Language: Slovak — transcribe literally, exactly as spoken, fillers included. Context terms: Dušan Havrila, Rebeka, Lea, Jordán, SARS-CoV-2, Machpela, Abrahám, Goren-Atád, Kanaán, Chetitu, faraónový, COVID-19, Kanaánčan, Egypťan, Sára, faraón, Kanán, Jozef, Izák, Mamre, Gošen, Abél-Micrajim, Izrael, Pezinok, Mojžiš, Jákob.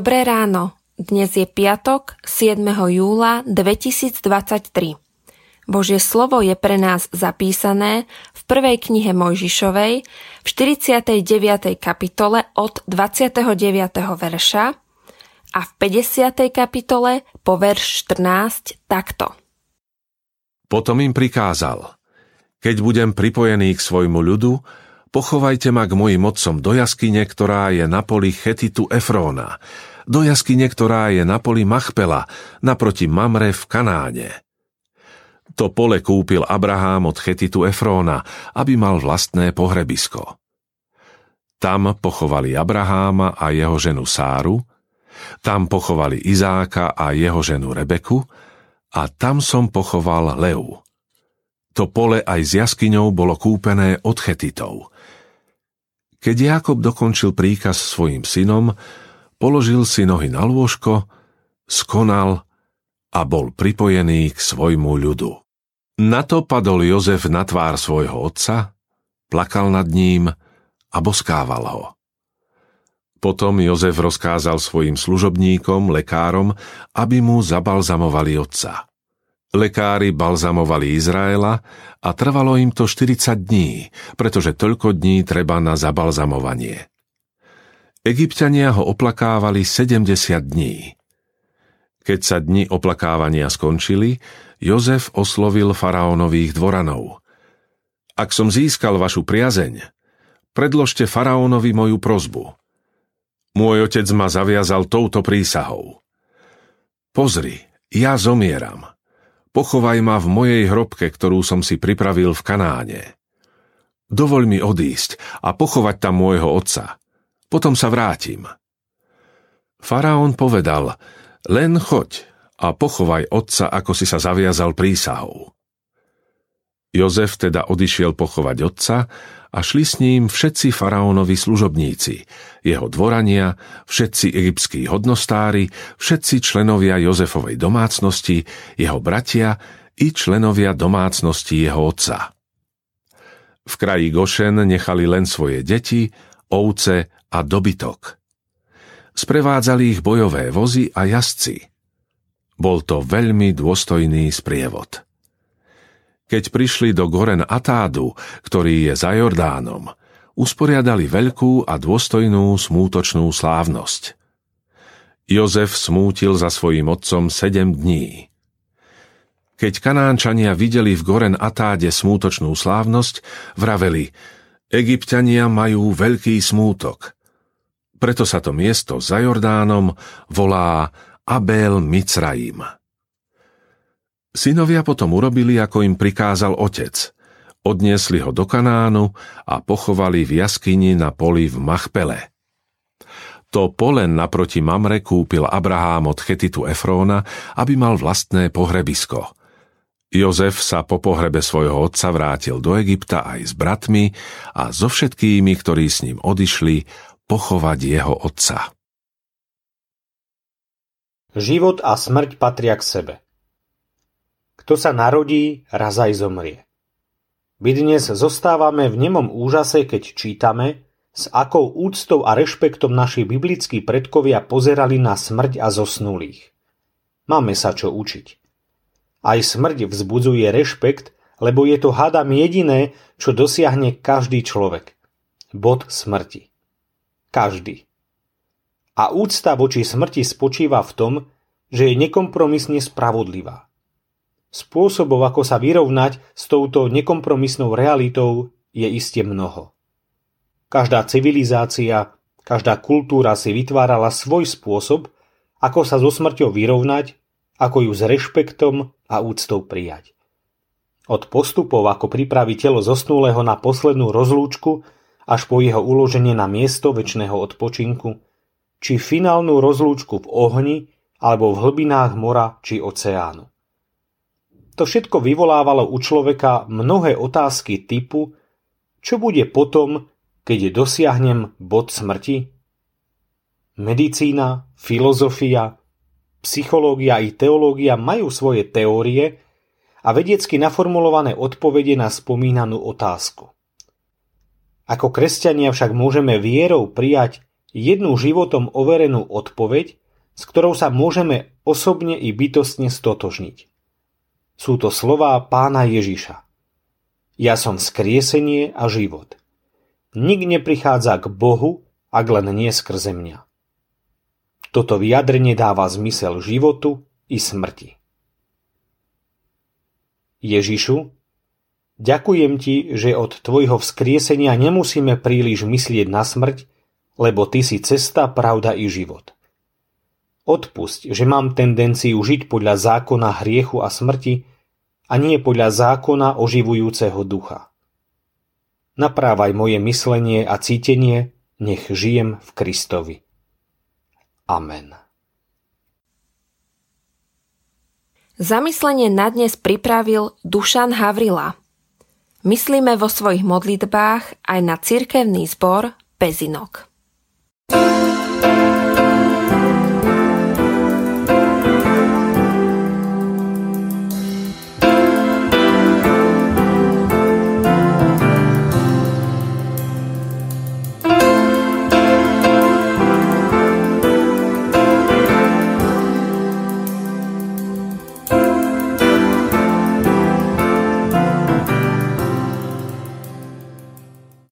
Dobré ráno, dnes je piatok, siedmeho júla dvetisíctridsaťtri. Božie slovo je pre nás zapísané v prvej knihe Mojžišovej v štyridsiatej deviatej kapitole od dvadsiateho deviateho verša a v päťdesiatej kapitole po verš štrnásť takto. Potom im prikázal: Keď budem pripojený k svojmu ľudu, pochovajte ma k mojim otcom do jaskyne, ktorá je na poli Chetitu Efróna, do jaskyne, ktorá je na poli Machpela, naproti Mamre v Kanáne. To pole kúpil Abrahám od Chetitu Efróna, aby mal vlastné pohrebisko. Tam pochovali Abraháma a jeho ženu Sáru, tam pochovali Izáka a jeho ženu Rebeku a tam som pochoval Levu. To pole aj s jaskyňou bolo kúpené od Chetitov. Keď Jákob dokončil príkaz svojim synom, položil si nohy na lôžko, skonal a bol pripojený k svojmu ľudu. Na to padol Jozef na tvár svojho otca, plakal nad ním a boskával ho. Potom Jozef rozkázal svojim služobníkom, lekárom, aby mu zabalzamovali otca. Lekári balzamovali Izraela a trvalo im to štyridsať dní, pretože toľko dní treba na zabalzamovanie. Egypťania ho oplakávali sedemdesiat dní. Keď sa dni oplakávania skončili, Jozef oslovil faraónových dvoranov. Ak som získal vašu priazeň, predložte faraónovi moju prosbu. Môj otec ma zaviazal touto prísahou. Pozri, ja zomieram. Pochovaj ma v mojej hrobke, ktorú som si pripravil v Kanáne. Dovoľ mi odísť a pochovať tam môjho otca. Potom sa vrátim. Faraón povedal: Len choď a pochovaj otca, ako si sa zaviazal prísahou. Jozef teda odišiel pochovať otca a šli s ním všetci faraónovi služobníci, jeho dvorania, všetci egyptskí hodnostári, všetci členovia Jozefovej domácnosti, jeho bratia i členovia domácnosti jeho otca. V kraji Gošen nechali len svoje deti, ovce a dobytok. Sprevádzali ich bojové vozy a jazdci. Bol to veľmi dôstojný sprievod. Keď prišli do Goren-Atádu, ktorý je za Jordánom, usporiadali veľkú a dôstojnú smútočnú slávnosť. Jozef smútil za svojím otcom sedem dní. Keď Kanaánčania videli v Goren-Atáde smútočnú slávnosť, vraveli: Egypťania majú veľký smútok. Preto sa to miesto za Jordánom volá Abél-Micrajim. Synovia potom urobili, ako im prikázal otec. Odniesli ho do Kanánu a pochovali v jaskyni na poli v Machpele. To pole naproti Mamre kúpil Abrahám od Chetitu Efróna, aby mal vlastné pohrebisko. Jozef sa po pohrebe svojho otca vrátil do Egypta aj s bratmi a so všetkými, ktorí s ním odišli, pochovať jeho otca. Život a smrť patria k sebe. Kto sa narodí, raz aj zomrie. My dnes zostávame v nemom úžase, keď čítame, s akou úctou a rešpektom naši biblickí predkovia pozerali na smrť a zosnulých. Máme sa čo učiť. Aj smrť vzbudzuje rešpekt, lebo je to hádam jediné, čo dosiahne každý človek. Bod smrti. Každý. A úcta voči smrti spočíva v tom, že je nekompromisne spravodlivá. Spôsobov, ako sa vyrovnať s touto nekompromisnou realitou, je iste mnoho. Každá civilizácia, každá kultúra si vytvárala svoj spôsob, ako sa so smrťou vyrovnať, ako ju s rešpektom a úctou prijať. Od postupov, ako pripraví telo zosnulého na poslednú rozlúčku, až po jeho uloženie na miesto večného odpočinku, či finálnu rozlúčku v ohni alebo v hlbinách mora či oceánu. To všetko vyvolávalo u človeka mnohé otázky typu: čo bude potom, keď dosiahnem bod smrti? Medicína, filozofia, psychológia i teológia majú svoje teórie a vedecky naformulované odpovede na spomínanú otázku. Ako kresťania však môžeme vierou prijať jednu životom overenú odpoveď, s ktorou sa môžeme osobne i bytostne stotožniť. Sú to slová Pána Ježiša. Ja som skriesenie a život. Nik neprichádza k Bohu, ak len nie skrze mňa. Toto vyjadrenie dáva zmysel životu i smrti. Ježišu, ďakujem ti, že od tvojho vzkriesenia nemusíme príliš myslieť na smrť, lebo ty si cesta, pravda i život. Odpusť, že mám tendenciu žiť podľa zákona hriechu a smrti a nie podľa zákona oživujúceho ducha. Naprávaj moje myslenie a cítenie, nech žijem v Kristovi. Amen. Zamyslenie na dnes pripravil Dušan Havrila. Myslíme vo svojich modlitbách aj na cirkevný zbor Pezinok.